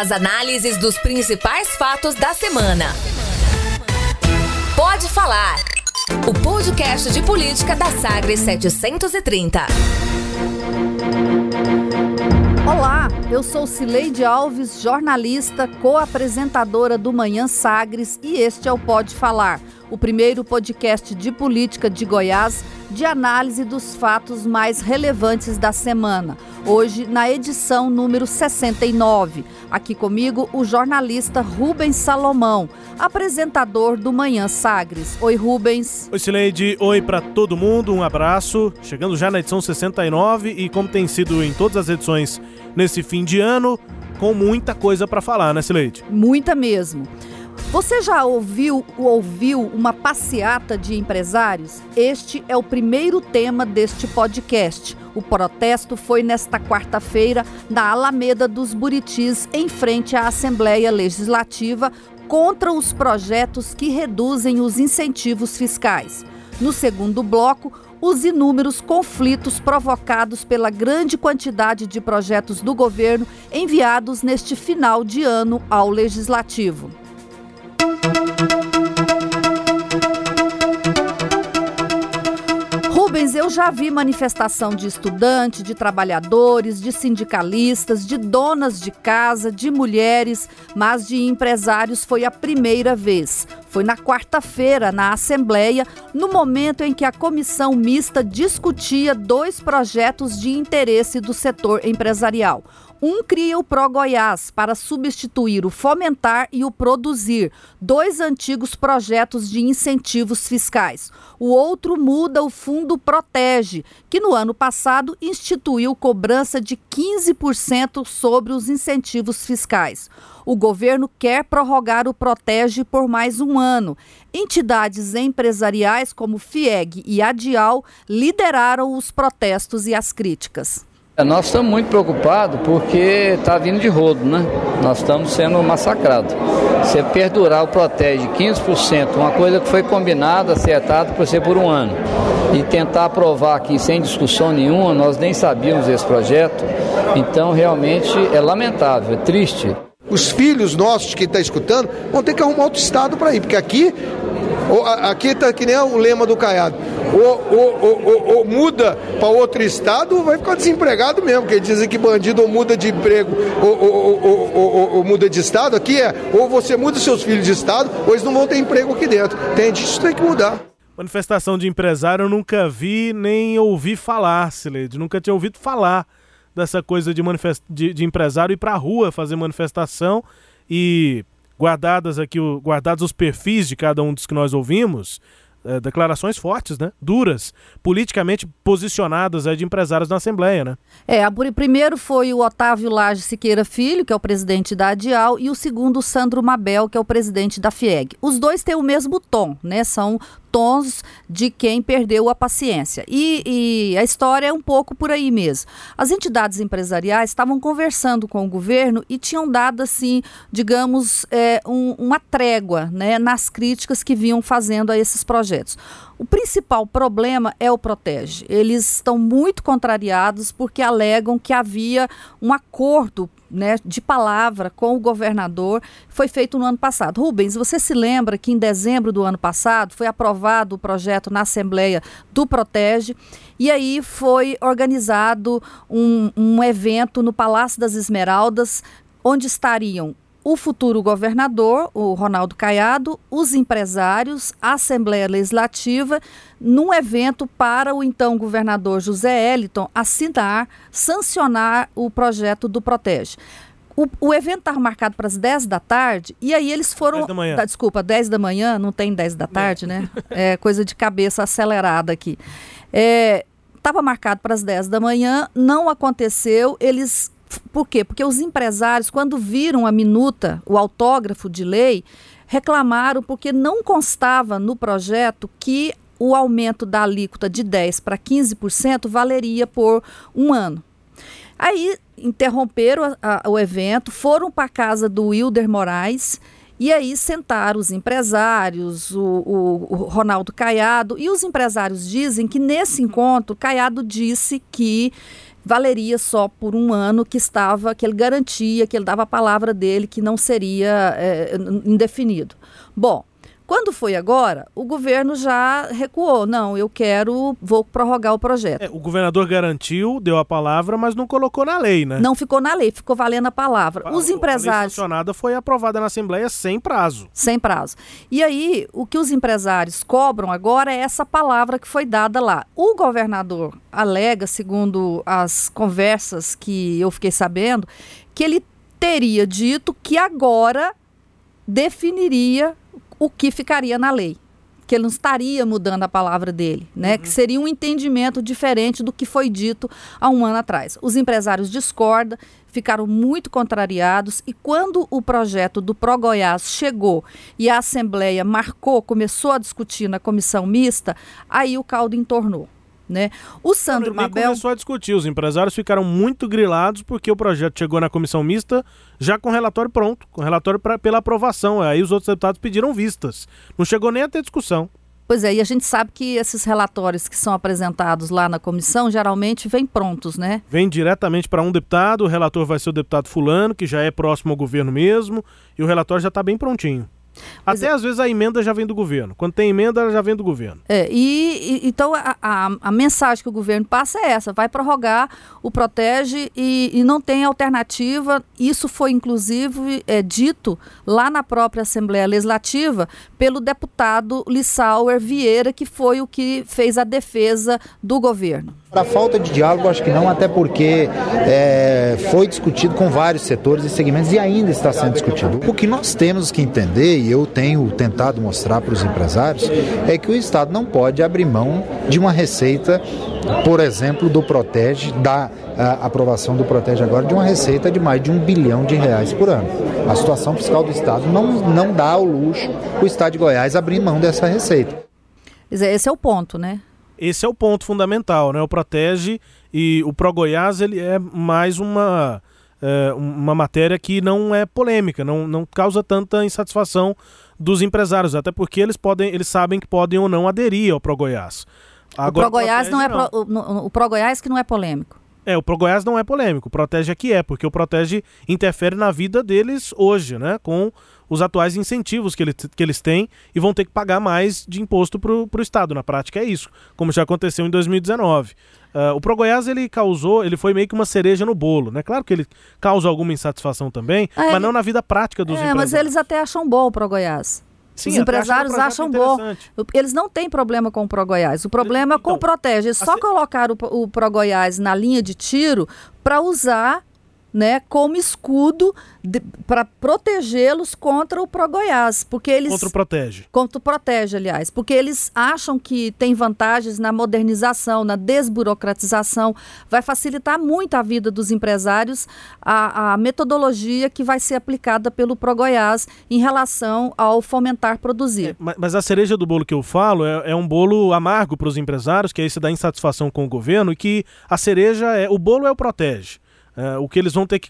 As análises dos principais fatos da semana. Pode Falar. O podcast de política da Sagres 730. Olá, eu sou Cileide Alves, jornalista, co-apresentadora do Manhã Sagres, e este é o Pode Falar, o primeiro podcast de política de Goiás, de análise dos fatos mais relevantes da semana. Hoje, na edição número 69. Aqui comigo, o jornalista Rubens Salomão, apresentador do Manhã Sagres. Oi, Rubens. Oi, Cileide. Oi para todo mundo. Um abraço. Chegando já na edição 69 e como tem sido em todas as edições nesse fim de ano, com muita coisa para falar, né, Cileide? Muita mesmo. Você já ouviu uma passeata de empresários? Este é o primeiro tema deste podcast. O protesto foi nesta quarta-feira na Alameda dos Buritis, em frente à Assembleia Legislativa, contra os projetos que reduzem os incentivos fiscais. No segundo bloco, os inúmeros conflitos provocados pela grande quantidade de projetos do governo enviados neste final de ano ao Legislativo. Rubens, eu já vi manifestação de estudante, de trabalhadores, de sindicalistas, de donas de casa, de mulheres, mas de empresários foi a primeira vez. Foi na quarta-feira, na Assembleia, no momento em que a comissão mista discutia dois projetos de interesse do setor empresarial. Um cria o ProGoiás para substituir o Fomentar e o Produzir, dois antigos projetos de incentivos fiscais. O outro muda o Fundo Protege, que no ano passado instituiu cobrança de 15% sobre os incentivos fiscais. O governo quer prorrogar o Protege por mais um ano. Entidades empresariais como FIEG e Adial lideraram os protestos e as críticas. Nós estamos muito preocupados porque está vindo de rodo, né? Nós estamos sendo massacrados. Você perdurar o Protege 15%, uma coisa que foi combinada, acertada por ser por um ano, e tentar aprovar aqui sem discussão nenhuma, nós nem sabíamos desse projeto, então realmente é lamentável, é triste. Os filhos nossos que estão escutando vão ter que arrumar outro estado para ir, porque aqui está que nem o lema do Caiado. Ou muda para outro estado ou vai ficar desempregado mesmo, porque dizem que bandido ou muda de emprego ou muda de estado. Aqui é, ou você muda seus filhos de estado ou eles não vão ter emprego aqui dentro. Entende? Isso tem que mudar. Manifestação de empresário eu nunca vi nem ouvi falar, Cileide. Nunca tinha ouvido falar dessa coisa de empresário ir para a rua fazer manifestação e guardados os perfis de cada um dos que nós ouvimos, declarações fortes, né? Duras, politicamente posicionadas de empresários na Assembleia, né? Primeiro foi o Otávio Lage Siqueira Filho, que é o presidente da Adial, e o segundo o Sandro Mabel, que é o presidente da FIEG. Os dois têm o mesmo tom, né? São tons de quem perdeu a paciência. E a história é um pouco por aí mesmo. As entidades empresariais estavam conversando com o governo e tinham dado, assim, digamos, uma trégua, né, nas críticas que vinham fazendo a esses projetos. O principal problema é o Protege. Eles estão muito contrariados porque alegam que havia um acordo, né, de palavra com o governador, foi feito no ano passado. Rubens, você se lembra que em dezembro do ano passado foi aprovado o projeto na Assembleia do Protege e aí foi organizado um evento no Palácio das Esmeraldas, onde estariam o futuro governador, o Ronaldo Caiado, os empresários, a Assembleia Legislativa, num evento para o então governador José Eliton sancionar o projeto do Protege. O evento estava marcado para as 10 da tarde e aí eles foram... 10 da manhã. 10 da manhã, não tem 10 da tarde, né? É coisa de cabeça acelerada aqui. Estava marcado para as 10 da manhã, não aconteceu, eles... Por quê? Porque os empresários, quando viram a minuta, o autógrafo de lei, reclamaram porque não constava no projeto que o aumento da alíquota de 10% para 15% valeria por um ano. Aí interromperam o evento, foram para a casa do Wilder Moraes e aí sentaram os empresários, o Ronaldo Caiado, e os empresários dizem que nesse encontro Caiado disse que valeria só por um ano, que estava, que ele garantia, que ele dava a palavra dele, que não seria indefinido. Bom, quando foi agora, o governo já recuou. Não, eu quero, vou prorrogar o projeto. O governador garantiu, deu a palavra, mas não colocou na lei, né? Não ficou na lei, ficou valendo a palavra. Os empresários... A lei sancionada foi aprovada na Assembleia sem prazo. Sem prazo. E aí, o que os empresários cobram agora é essa palavra que foi dada lá. O governador alega, segundo as conversas que eu fiquei sabendo, que ele teria dito que agora definiria o que ficaria na lei, que ele não estaria mudando a palavra dele, né? Uhum. Que seria um entendimento diferente do que foi dito há um ano atrás. Os empresários discordam, ficaram muito contrariados, e quando o projeto do ProGoiás chegou e a Assembleia marcou, começou a discutir na comissão mista, aí o caldo entornou, né? O Sandro Mabel começou a discutir, os empresários ficaram muito grilados porque o projeto chegou na comissão mista já com relatório pronto, com relatório pela aprovação. Aí os outros deputados pediram vistas. Não chegou nem a ter discussão. Pois é, e a gente sabe que esses relatórios que são apresentados lá na comissão geralmente vêm prontos, né? Vêm diretamente para um deputado, o relator vai ser o deputado fulano, que já é próximo ao governo mesmo, e o relatório já está bem prontinho. Pois Até às vezes a emenda já vem do governo. Quando tem emenda, ela já vem do governo. Então a mensagem que o governo passa é essa: vai prorrogar o Protege e não tem alternativa. Isso foi inclusive dito lá na própria Assembleia Legislativa pelo deputado Lissauer Vieira, que foi o que fez a defesa do governo. A falta de diálogo, acho que não, até porque foi discutido com vários setores e segmentos e ainda está sendo discutido. O que nós temos que entender, e eu tenho tentado mostrar para os empresários, é que o Estado não pode abrir mão de uma receita, por exemplo, do Protege, da aprovação do Protege agora, de uma receita de mais de R$1 bilhão por ano. A situação fiscal do Estado não dá ao luxo o Estado de Goiás abrir mão dessa receita. Esse é o ponto, né? Esse é o ponto fundamental, né? O Protege e o ProGoiás, ele é mais uma matéria que não é polêmica, não causa tanta insatisfação dos empresários, até porque eles sabem que podem ou não aderir ao ProGoiás. Agora, o ProGoiás não é o ProGoiás que não é polêmico. O ProGoiás não é polêmico, o Protege aqui é, porque o Protege interfere na vida deles hoje, né? Com os atuais incentivos que eles têm, e vão ter que pagar mais de imposto para o Estado. Na prática é isso, como já aconteceu em 2019. O ProGoiás, ele foi meio que uma cereja no bolo, né? Claro que ele causa alguma insatisfação também, mas não na vida prática dos empresários. Mas eles até acham bom o ProGoiás. Sim, os empresários acham bom. Eles não têm problema com o ProGoiás. O problema é com o Protege. Eles só colocaram o ProGoiás na linha de tiro para usar, né, como escudo para protegê-los contra o ProGoiás. Contra o Protege. Contra o Protege, aliás. Porque eles acham que tem vantagens na modernização, na desburocratização. Vai facilitar muito a vida dos empresários a metodologia que vai ser aplicada pelo ProGoiás em relação ao Fomentar, Produzir. Mas a cereja do bolo que eu falo é um bolo amargo para os empresários, que é esse da insatisfação com o governo, e que a cereja é... O bolo é o Protege. O que eles vão ter que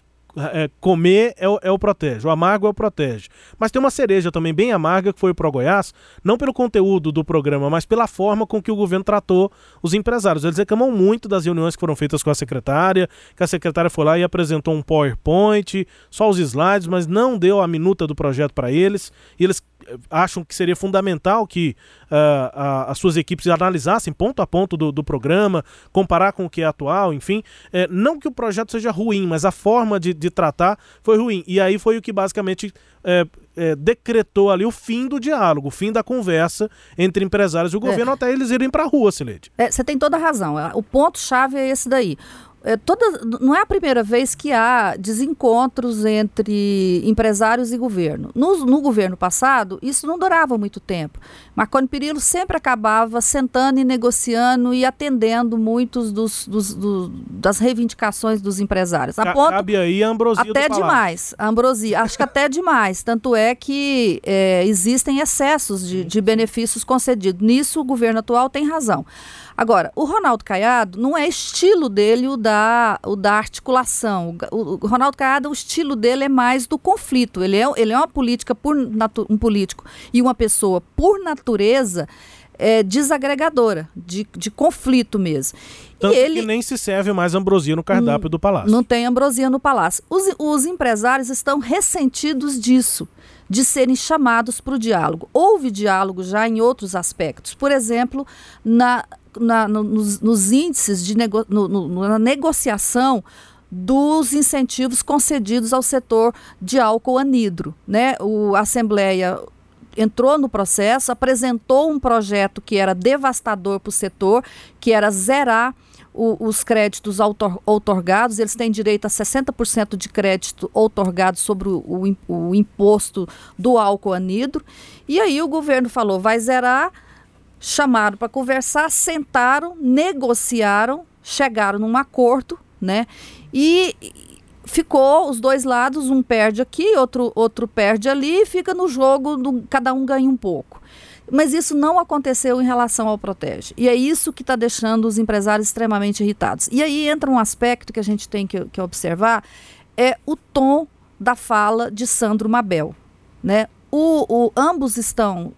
comer é o Protege, o amargo é o Protege. Mas tem uma cereja também bem amarga, que foi o ProGoiás, não pelo conteúdo do programa, mas pela forma com que o governo tratou os empresários. Eles reclamam muito das reuniões que foram feitas com a secretária, que a secretária foi lá e apresentou um PowerPoint, só os slides, mas não deu a minuta do projeto para eles, e eles acham que seria fundamental que as suas equipes analisassem ponto a ponto do programa, comparar com o que é atual, enfim. Não que o projeto seja ruim, mas a forma de tratar foi ruim. E aí foi o que basicamente decretou ali o fim do diálogo, o fim da conversa entre empresários e o governo, até eles irem para a rua, Cileide. Você tem toda a razão. O ponto-chave é esse daí. Não é a primeira vez que há desencontros entre empresários e governo. No governo passado, isso não durava muito tempo. Marconi Perillo sempre acabava sentando e negociando e atendendo muitos das reivindicações dos empresários. Cabe aí a ambrosia do palácio. Até demais, a ambrosia. Acho que até demais. Tanto é que existem excessos de benefícios concedidos. Nisso o governo atual tem razão. Agora, o Ronaldo Caiado não é estilo dele o da articulação. O Ronaldo Caiado, o estilo dele é mais do conflito. Ele é uma política um político e uma pessoa por natureza desagregadora, de conflito mesmo. Tanto que nem se serve mais ambrosia no cardápio do Palácio. Não tem ambrosia no Palácio. Os empresários estão ressentidos disso, de serem chamados para o diálogo. Houve diálogo já em outros aspectos, por exemplo, nos índices de na negociação dos incentivos concedidos ao setor de álcool anidro, né? A Assembleia entrou no processo, apresentou um projeto que era devastador para o setor, que era zerar os créditos outorgados. Eles têm direito a 60% de crédito outorgado sobre o imposto do álcool anidro. E aí o governo falou, vai zerar, chamaram para conversar, sentaram, negociaram, chegaram num acordo, né? E ficou os dois lados, um perde aqui, outro perde ali, e fica no jogo, cada um ganha um pouco. Mas isso não aconteceu em relação ao Protege. E é isso que está deixando os empresários extremamente irritados. E aí entra um aspecto que a gente tem que observar, é o tom da fala de Sandro Mabel, né? Ambos estão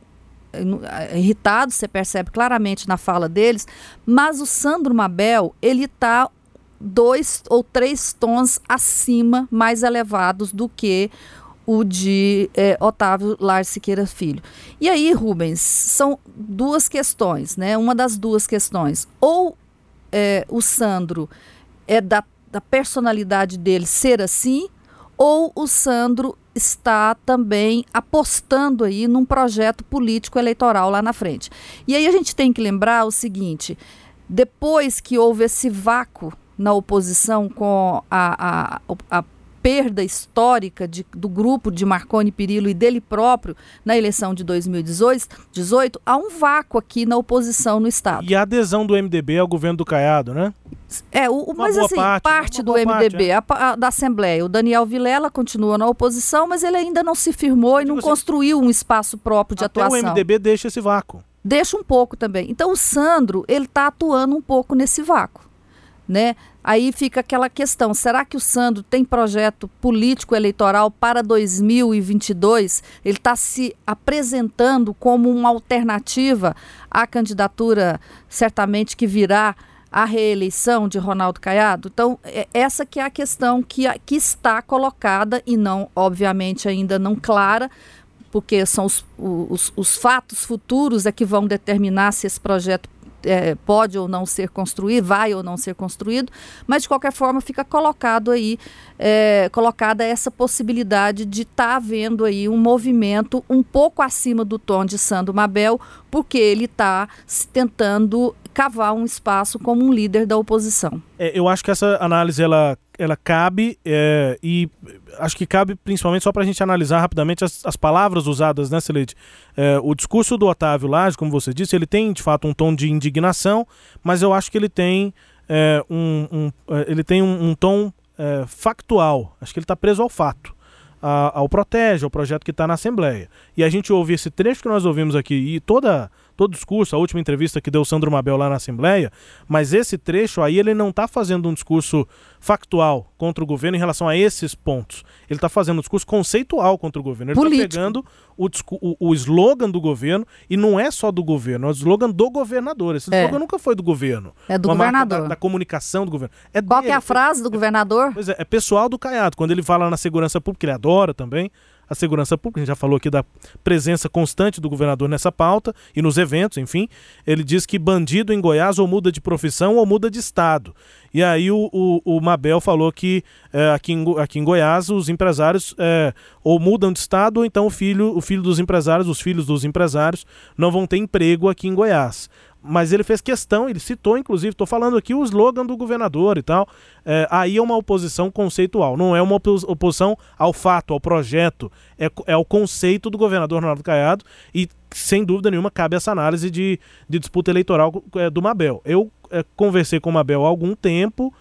irritados, você percebe claramente na fala deles, mas o Sandro Mabel, ele está 2 ou 3 tons acima, mais elevados do que o de Otávio Lage Siqueira Filho. E aí, Rubens, são duas questões, né? Uma das duas questões. Ou o Sandro é da personalidade dele ser assim, ou o Sandro está também apostando aí num projeto político eleitoral lá na frente. E aí a gente tem que lembrar o seguinte, depois que houve esse vácuo na oposição com a perda histórica do grupo de Marconi Perillo e dele próprio na eleição de 2018, há um vácuo aqui na oposição no Estado. E a adesão do MDB ao governo do Caiado, né? Mas assim, parte do MDB, da Assembleia, o Daniel Vilela continua na oposição, mas ele ainda não se firmou e não construiu um espaço próprio de atuação. Então o MDB deixa esse vácuo. Deixa um pouco também. Então o Sandro, ele está atuando um pouco nesse vácuo, né? Aí fica aquela questão, será que o Sandro tem projeto político eleitoral para 2022? Ele está se apresentando como uma alternativa à candidatura, certamente, que virá à reeleição de Ronaldo Caiado? Então, essa que é a questão que está colocada e não, obviamente, ainda não clara, porque são os fatos futuros é que vão determinar se esse projeto pode ou não ser construído, vai ou não ser construído, mas de qualquer forma fica colocado aí, colocada essa possibilidade de estar havendo aí um movimento um pouco acima do tom de Sandro Mabel, porque ele está tentando cavar um espaço como um líder da oposição. Eu acho que essa análise ela cabe, e acho que cabe principalmente só para a gente analisar rapidamente as palavras usadas, né, Cileide? O discurso do Otávio Lage, como você disse, ele tem de fato um tom de indignação, mas eu acho que ele tem um tom factual. Acho que ele está preso ao fato, ao Protege, ao projeto que está na Assembleia. E a gente ouve esse trecho que nós ouvimos aqui e todo discurso, a última entrevista que deu Sandro Mabel lá na Assembleia, mas esse trecho aí ele não está fazendo um discurso factual contra o governo em relação a esses pontos. Ele está fazendo um discurso conceitual contra o governo. Ele está pegando o slogan do governo, e não é só do governo, é o slogan do governador. Esse slogan nunca foi do governo. É do governador. Da comunicação do governo. Qual que é a frase do governador? Pois é pessoal do Caiado. Quando ele fala na segurança pública, ele adora também a segurança pública, a gente já falou aqui da presença constante do governador nessa pauta e nos eventos, enfim, ele diz que bandido em Goiás ou muda de profissão ou muda de estado. E aí o Mabel falou que aqui em Goiás os empresários ou mudam de estado ou então os filhos dos empresários não vão ter emprego aqui em Goiás. Mas ele fez questão, ele citou, inclusive, estou falando aqui o slogan do governador e tal. Aí é uma oposição conceitual, não é uma oposição ao fato, ao projeto, é o conceito do governador Ronaldo Caiado, e sem dúvida nenhuma cabe essa análise de disputa eleitoral do Mabel. Eu conversei com o Mabel há algum tempo,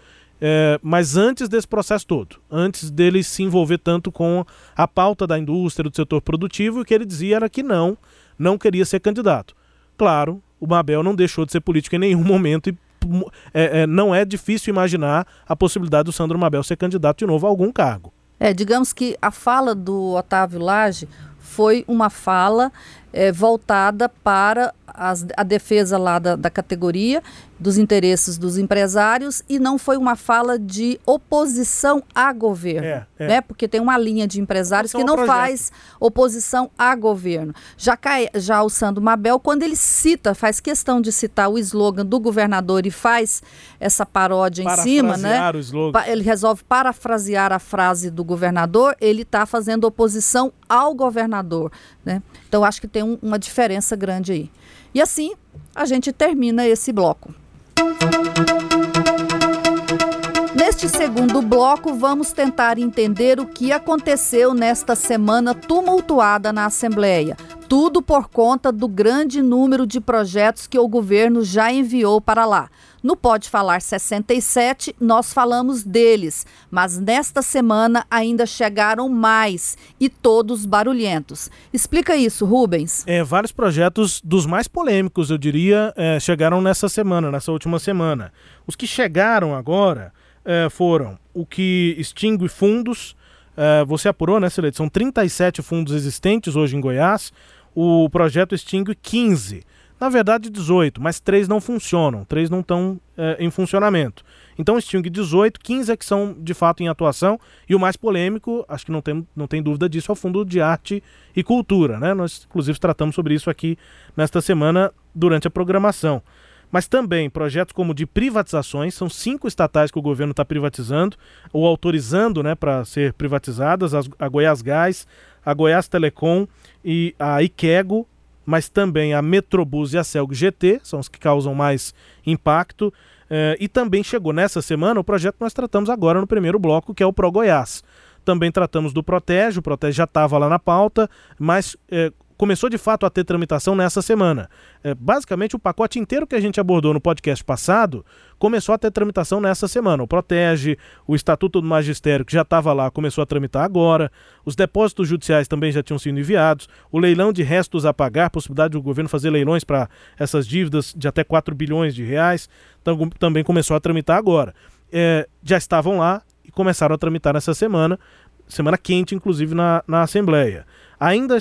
mas antes desse processo todo, antes dele se envolver tanto com a pauta da indústria, do setor produtivo, o que ele dizia era que não queria ser candidato. Claro, o Mabel não deixou de ser político em nenhum momento e não é difícil imaginar a possibilidade do Sandro Mabel ser candidato de novo a algum cargo. Digamos que a fala do Otávio Lage foi uma fala voltada para a defesa lá da categoria, dos interesses dos empresários, e não foi uma fala de oposição a governo, né? Porque tem uma linha de empresários que não faz oposição a governo. Já o Sandro Mabel, quando ele cita, faz questão de citar o slogan do governador e faz essa paródia em cima, né? Ele resolve parafrasear a frase do governador, ele está fazendo oposição ao governador, né? Então acho que tem uma diferença grande aí. E assim a gente termina esse bloco. Neste segundo bloco, vamos tentar entender o que aconteceu nesta semana tumultuada na Assembleia. Tudo por conta do grande número de projetos que o governo já enviou para lá. No Pode Falar 67, nós falamos deles, mas nesta semana ainda chegaram mais e todos barulhentos. Explica isso, Rubens. Vários projetos dos mais polêmicos, eu diria, chegaram nessa última semana. Os que chegaram agora foram o que extingue fundos, você apurou, né, Cileide? São 37 fundos existentes hoje em Goiás. O projeto extingue 15, na verdade 18, mas 3 não funcionam, 3 não estão em funcionamento. Então extingue 18, 15 é que são de fato em atuação, e o mais polêmico, acho que não tem dúvida disso, é o Fundo de Arte e Cultura, né? Nós inclusive tratamos sobre isso aqui nesta semana durante a programação. Mas também projetos como de privatizações, são 5 estatais que o governo está privatizando ou autorizando, né, para ser privatizadas, a Goiás Gás, a Goiás Telecom e a Iquego, mas também a Metrobus e a Celg GT, são os que causam mais impacto. E também chegou nessa semana o projeto que nós tratamos agora no primeiro bloco, que é o ProGoiás. Também tratamos do Protege, o Protege já estava lá na pauta, mas começou de fato a ter tramitação nessa semana. Basicamente o pacote inteiro que a gente abordou no podcast passado começou a ter tramitação nessa semana. O Protege, o Estatuto do Magistério, que já estava lá, começou a tramitar agora. Os depósitos judiciais também já tinham sido enviados. O leilão de restos a pagar, possibilidade do governo fazer leilões para essas dívidas de até 4 bilhões de reais, também começou a tramitar agora. Já estavam lá e começaram a tramitar nessa semana. Semana quente, inclusive, na Assembleia. Ainda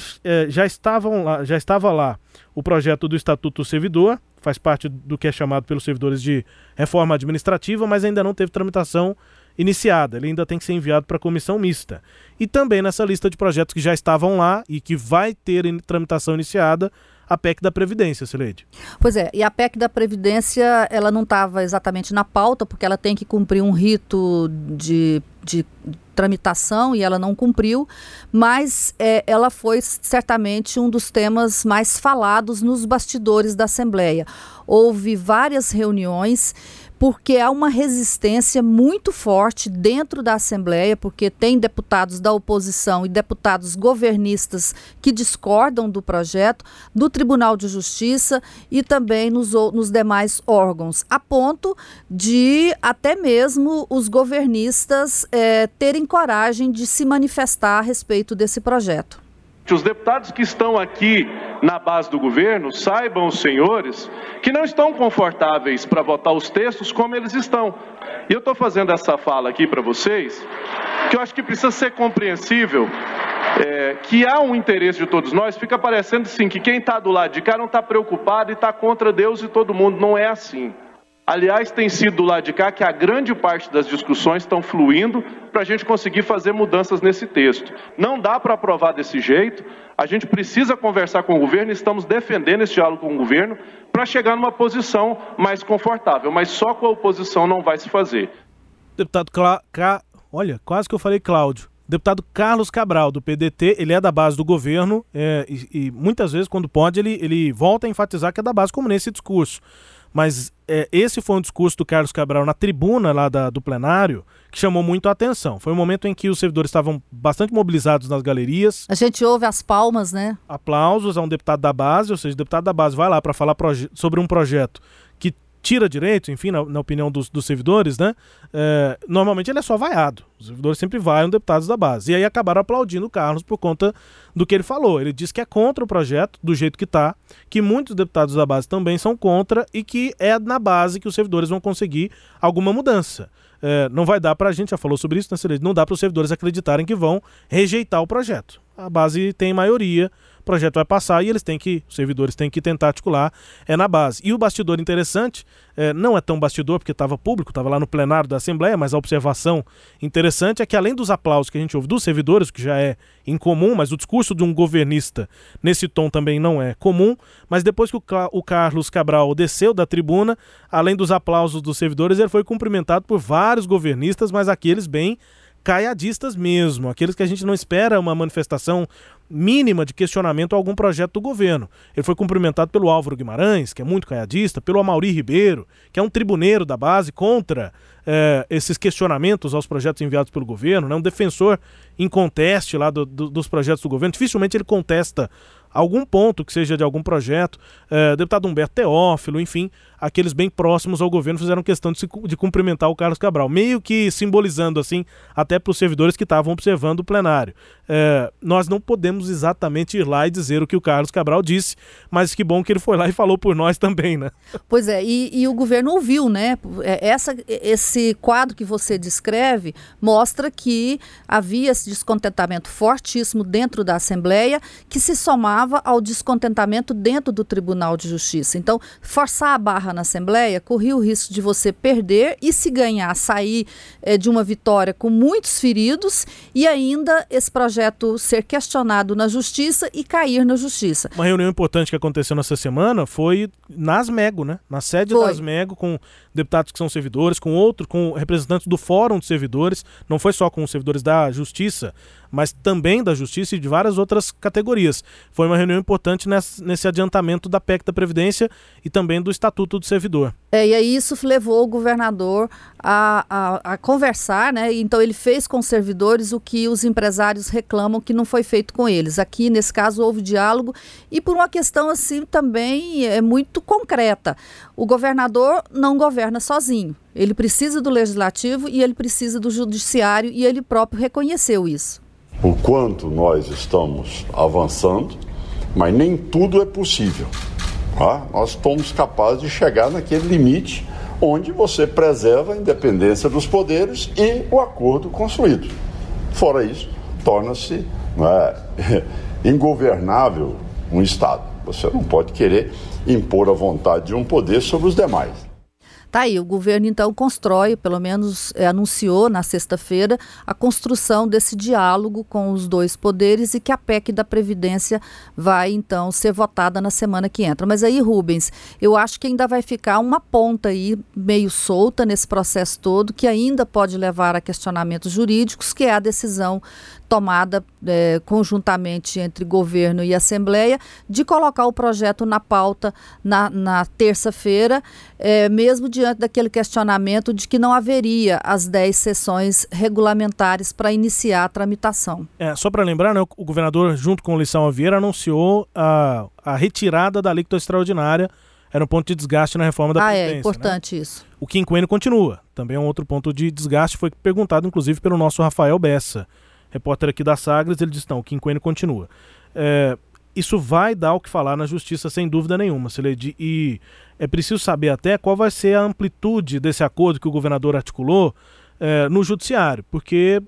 já estava lá o projeto do Estatuto do Servidor, faz parte do que é chamado pelos servidores de reforma administrativa, mas ainda não teve tramitação iniciada. Ele ainda tem que ser enviado para a comissão mista. E também nessa lista de projetos que já estavam lá e que vai ter tramitação iniciada, a PEC da Previdência, Cileide. Pois é, e a PEC da Previdência, ela não estava exatamente na pauta, porque ela tem que cumprir um rito de tramitação e ela não cumpriu, mas ela foi certamente um dos temas mais falados nos bastidores da Assembleia. Houve várias reuniões, porque há uma resistência muito forte dentro da Assembleia, porque tem deputados da oposição e deputados governistas que discordam do projeto, do Tribunal de Justiça e também nos demais órgãos, a ponto de até mesmo os governistas terem coragem de se manifestar a respeito desse projeto. Os deputados que estão aqui na base do governo, saibam os senhores que não estão confortáveis para votar os textos como eles estão. E eu estou fazendo essa fala aqui para vocês, que eu acho que precisa ser compreensível, que há um interesse de todos nós. Fica parecendo assim, que quem está do lado de cá não está preocupado e está contra Deus e todo mundo. Não é assim. Aliás, tem sido do lado de cá que a grande parte das discussões estão fluindo para a gente conseguir fazer mudanças nesse texto. Não dá para aprovar desse jeito, a gente precisa conversar com o governo, estamos defendendo esse diálogo com o governo para chegar numa posição mais confortável, mas só com a oposição não vai se fazer. Deputado olha, quase que eu falei Cláudio. Deputado Carlos Cabral, do PDT, ele é da base do governo e muitas vezes, quando pode, ele volta a enfatizar que é da base, como nesse discurso. Mas esse foi um discurso do Carlos Cabral na tribuna lá do plenário que chamou muito a atenção. Foi um momento em que os servidores estavam bastante mobilizados nas galerias. A gente ouve as palmas, né? Aplausos a um deputado da base, ou seja, o deputado da base vai lá para falar sobre um projeto que tira direitos, enfim, na opinião dos servidores, né? Normalmente ele é só vaiado. Os servidores sempre vaiam deputados da base. E aí acabaram aplaudindo o Carlos por conta do que ele falou. Ele disse que é contra o projeto, do jeito que está, que muitos deputados da base também são contra e que é na base que os servidores vão conseguir alguma mudança. Não vai dar para a gente, já falou sobre isso, né, Cileide? Não dá para os servidores acreditarem que vão rejeitar o projeto. a base tem maioria, o projeto vai passar e eles têm que, os servidores têm que tentar articular na base. E o bastidor interessante, não é tão bastidor porque estava público, estava lá no plenário da Assembleia, mas a observação interessante é que além dos aplausos que a gente ouve dos servidores, que já é incomum, mas o discurso de um governista nesse tom também não é comum, mas depois que o Carlos Cabral desceu da tribuna, além dos aplausos dos servidores, ele foi cumprimentado por vários governistas, mas aqueles bem caiadistas mesmo, aqueles que a gente não espera uma manifestação mínima de questionamento a algum projeto do governo. Ele foi cumprimentado pelo Álvaro Guimarães, que é muito caiadista, pelo Amauri Ribeiro, que é um tribuneiro da base contra esses questionamentos aos projetos enviados pelo governo, né? Um defensor em conteste lá dos projetos do governo, dificilmente ele contesta algum ponto que seja de algum projeto, deputado Humberto Teófilo, enfim, aqueles bem próximos ao governo fizeram questão de cumprimentar o Carlos Cabral, meio que simbolizando assim, até para os servidores que estavam observando o plenário. Nós não podemos exatamente ir lá e dizer o que o Carlos Cabral disse, mas que bom que ele foi lá e falou por nós também, né? Pois é, e o governo ouviu, né? Esse quadro que você descreve mostra que havia esse descontentamento fortíssimo dentro da Assembleia, que se somava ao descontentamento dentro do Tribunal de Justiça. Então, forçar a barra na Assembleia corria o risco de você perder e, se ganhar, sair de uma vitória com muitos feridos e ainda esse projeto ser questionado na Justiça e cair na Justiça. Uma reunião importante que aconteceu nessa semana foi nas MEGO, né? Na sede das MEGO, com deputados que são servidores, com representantes do Fórum de Servidores, não foi só com os servidores da Justiça, mas também da Justiça e de várias outras categorias. Foi uma reunião importante nesse adiantamento da PEC da Previdência e também do Estatuto do Servidor. E aí isso levou o governador a conversar, né? Então ele fez com os servidores o que os empresários reclamam que não foi feito com eles. Aqui, nesse caso, houve diálogo e por uma questão assim também muito concreta. O governador não governa sozinho. Ele precisa do legislativo e ele precisa do judiciário e ele próprio reconheceu isso. O quanto nós estamos avançando, mas nem tudo é possível. Tá? Nós somos capazes de chegar naquele limite onde você preserva a independência dos poderes e o acordo construído. Fora isso, torna-se ingovernável um Estado. Você não pode querer impor a vontade de um poder sobre os demais. Tá aí, o governo então constrói, pelo menos anunciou na sexta-feira, a construção desse diálogo com os dois poderes e que a PEC da Previdência vai então ser votada na semana que entra. Mas aí, Rubens, eu acho que ainda vai ficar uma ponta aí meio solta nesse processo todo, que ainda pode levar a questionamentos jurídicos, que é a decisão tomada conjuntamente entre governo e Assembleia, de colocar o projeto na pauta na terça-feira, mesmo diante daquele questionamento de que não haveria as 10 sessões regulamentares para iniciar a tramitação. Só para lembrar, né, o governador, junto com o Lissauer Vieira, anunciou a retirada da alíquota extraordinária. Era um ponto de desgaste na reforma da Previdência. É importante, né? Isso. O quinquênio continua. Também é um outro ponto de desgaste, foi perguntado, inclusive, pelo nosso Rafael Bessa, repórter aqui da Sagres. Ele disse, não, o quinquênio continua. Isso vai dar o que falar na Justiça, sem dúvida nenhuma, Cileide. E é preciso saber até qual vai ser a amplitude desse acordo que o governador articulou no Judiciário, porque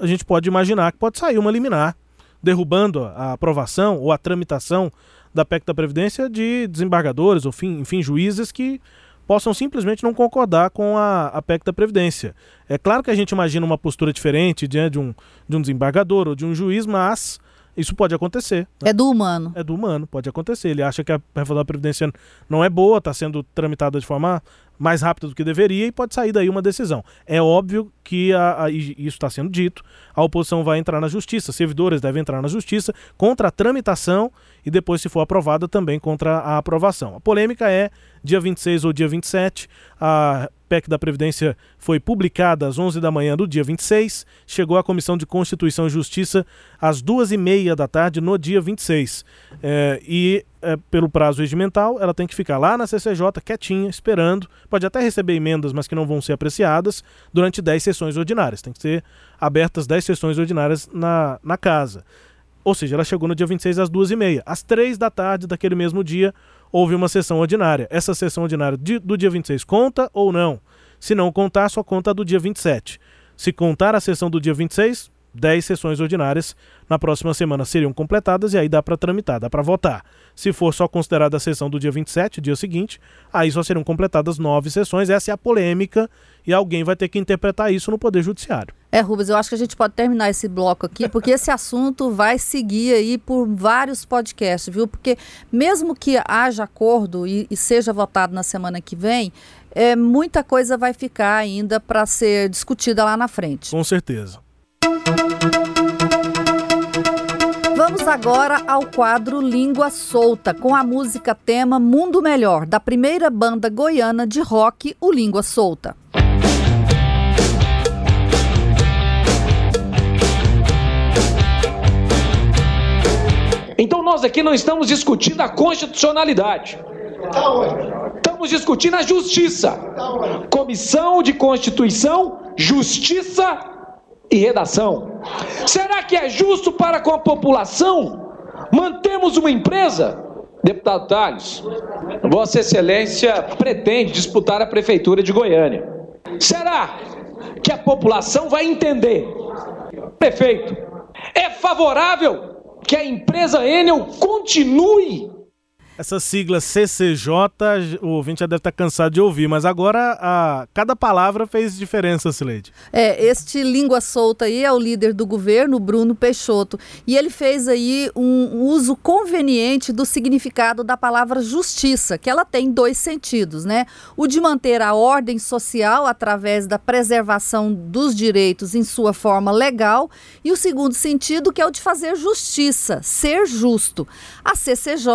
a gente pode imaginar que pode sair uma liminar, derrubando a aprovação ou a tramitação da PEC da Previdência de desembargadores ou, enfim, juízes que possam simplesmente não concordar com a PEC da Previdência. É claro que a gente imagina uma postura diferente diante de um desembargador ou de um juiz, mas isso pode acontecer. Né? É do humano, pode acontecer. Ele acha que a reforma da Previdência não é boa, está sendo tramitada de forma mais rápida do que deveria e pode sair daí uma decisão. É óbvio que, isso está sendo dito, a oposição vai entrar na Justiça, servidores devem entrar na Justiça contra a tramitação e depois, se for aprovada, também contra a aprovação. A polêmica é dia 26 ou dia 27, a PEC da Previdência foi publicada às 11 da manhã do dia 26, chegou à Comissão de Constituição e Justiça às 2h30 da tarde no dia 26. Pelo prazo regimental, ela tem que ficar lá na CCJ, quietinha, esperando, pode até receber emendas, mas que não vão ser apreciadas, durante 10 sessões ordinárias. Tem que ser abertas 10 sessões ordinárias na casa. Ou seja, ela chegou no dia 26 às 2h30. Às 3 da tarde daquele mesmo dia, houve uma sessão ordinária. Essa sessão ordinária do dia 26 conta ou não? Se não contar, só conta a do dia 27. Se contar a sessão do dia 26, 10 sessões ordinárias na próxima semana seriam completadas e aí dá para tramitar, dá para votar. Se for só considerada a sessão do dia 27, dia seguinte, aí só serão completadas 9 sessões. Essa é a polêmica e alguém vai ter que interpretar isso no Poder Judiciário. Rubens, eu acho que a gente pode terminar esse bloco aqui, porque esse assunto vai seguir aí por vários podcasts, viu? Porque mesmo que haja acordo e seja votado na semana que vem, muita coisa vai ficar ainda para ser discutida lá na frente. Com certeza. Vamos agora ao quadro Língua Solta, com a música tema Mundo Melhor, da primeira banda goiana de rock, o Língua Solta. Então nós aqui não estamos discutindo a constitucionalidade. Estamos discutindo a justiça. Comissão de Constituição, Justiça e Redação. Será que é justo para com a população mantermos uma empresa? Deputado Tales, Vossa Excelência pretende disputar a Prefeitura de Goiânia. Será que a população vai entender? Prefeito, é favorável que a empresa Enel continue? Essa sigla CCJ, o ouvinte já deve estar cansado de ouvir, mas agora cada palavra fez diferença, Cileide. Este Língua Solta aí é o líder do governo, Bruno Peixoto, e ele fez aí um uso conveniente do significado da palavra justiça, que ela tem dois sentidos, né? O de manter a ordem social através da preservação dos direitos em sua forma legal, e o segundo sentido, que é o de fazer justiça, ser justo. A CCJ...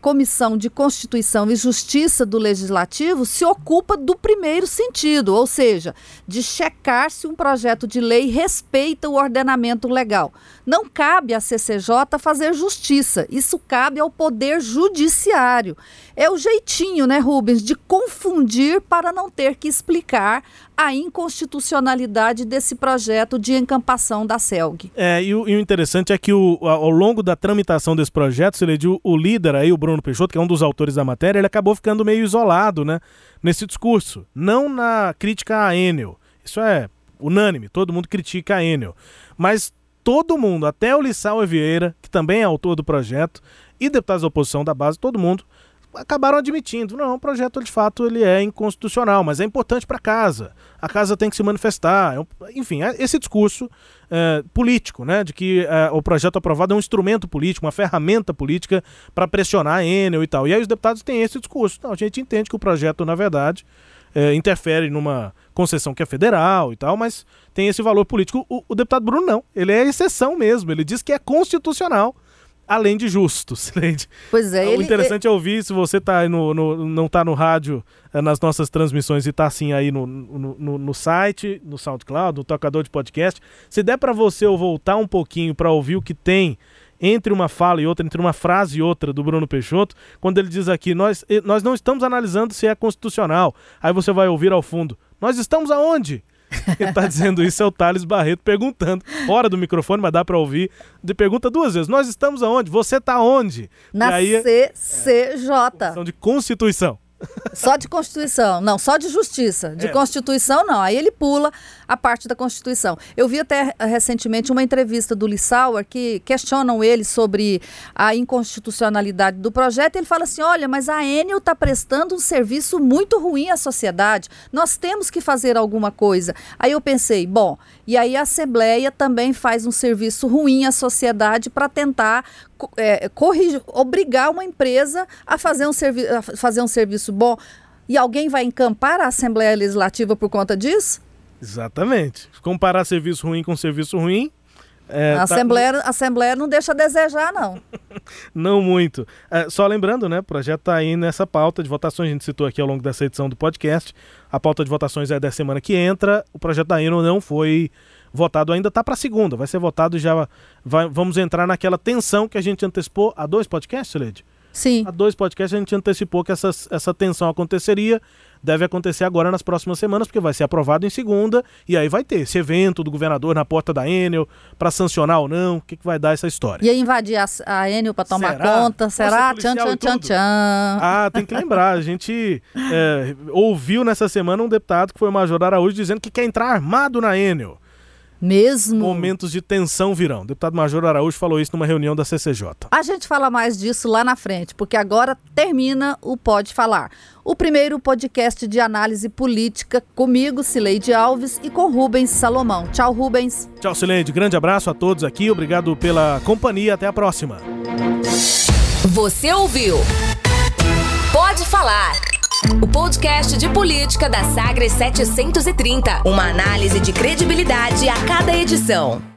Comissão de Constituição e Justiça do Legislativo se ocupa do primeiro sentido, ou seja, de checar se um projeto de lei respeita o ordenamento legal. Não cabe à CCJ fazer justiça, isso cabe ao Poder Judiciário. É o jeitinho, né, Rubens, de confundir para não ter que explicar a inconstitucionalidade desse projeto de encampação da CELG. E o interessante é que ao longo da tramitação desse projeto, o líder, o Bruno Peixoto, que é um dos autores da matéria, ele acabou ficando meio isolado, né, nesse discurso. Não na crítica à Enel. Isso é unânime, todo mundo critica a Enel. Mas todo mundo, até o Lissauer Vieira, que também é autor do projeto, e deputados da oposição da base, todo mundo, acabaram admitindo, não, o projeto de fato ele é inconstitucional, mas é importante para casa, a casa tem que se manifestar, enfim, esse discurso político, né, de que o projeto aprovado é um instrumento político, uma ferramenta política para pressionar a Enel e tal, e aí os deputados têm esse discurso, não, a gente entende que o projeto na verdade interfere numa concessão que é federal e tal, mas tem esse valor político. O deputado Bruno não, ele é exceção mesmo, ele diz que é constitucional, além de justo, Cileide. Pois é. O interessante é ouvir, se você tá não está no rádio, nas nossas transmissões e está assim aí no site, no SoundCloud, no tocador de podcast, se der para você voltar um pouquinho para ouvir o que tem entre uma fala e outra, entre uma frase e outra do Bruno Peixoto, quando ele diz aqui, nós não estamos analisando se é constitucional. Aí você vai ouvir ao fundo, nós estamos aonde? Quem está dizendo isso é o Thales Barreto perguntando, fora do microfone, mas dá para ouvir. Ele pergunta duas vezes, nós estamos aonde? Você está onde? Na CCJ. São de Constituição. Só de Constituição, não, só de Justiça. De Constituição, não. Aí ele pula a parte da Constituição. Eu vi até recentemente uma entrevista do Lissauer que questionam ele sobre a inconstitucionalidade do projeto. Ele fala assim, olha, mas a Enel está prestando um serviço muito ruim à sociedade. Nós temos que fazer alguma coisa. Aí eu pensei, bom, e aí a Assembleia também faz um serviço ruim à sociedade para tentar obrigar uma empresa a fazer um serviço bom, e alguém vai encampar a Assembleia Legislativa por conta disso? Exatamente. Comparar serviço ruim com serviço ruim... A Assembleia não deixa a desejar, não. Não muito. Só lembrando, né, o projeto está aí nessa pauta de votações, a gente citou aqui ao longo dessa edição do podcast, a pauta de votações é da semana que entra, o projeto da Enel não foi votado ainda, está para segunda, vai ser votado e já vamos entrar naquela tensão que a gente antecipou há 2 podcasts, Leide? Sim. Há 2 podcasts a gente antecipou que essa tensão aconteceria, deve acontecer agora nas próximas semanas, porque vai ser aprovado em segunda, e aí vai ter esse evento do governador na porta da Enel, para sancionar ou não, o que vai dar essa história. E invadir a Enel para tomar conta, será? Tem que lembrar, a gente ouviu nessa semana um deputado que foi o Major Araújo dizendo que quer entrar armado na Enel. Mesmo? Momentos de tensão virão. O deputado Major Araújo falou isso numa reunião da CCJ. A gente fala mais disso lá na frente, porque agora termina o Pode Falar. O primeiro podcast de análise política comigo, Cileide Alves, e com Rubens Salomão. Tchau, Rubens. Tchau, Cileide. Grande abraço a todos aqui. Obrigado pela companhia. Até a próxima. Você ouviu Pode Falar, o podcast de política da Sagres 730. Uma análise de credibilidade a cada edição.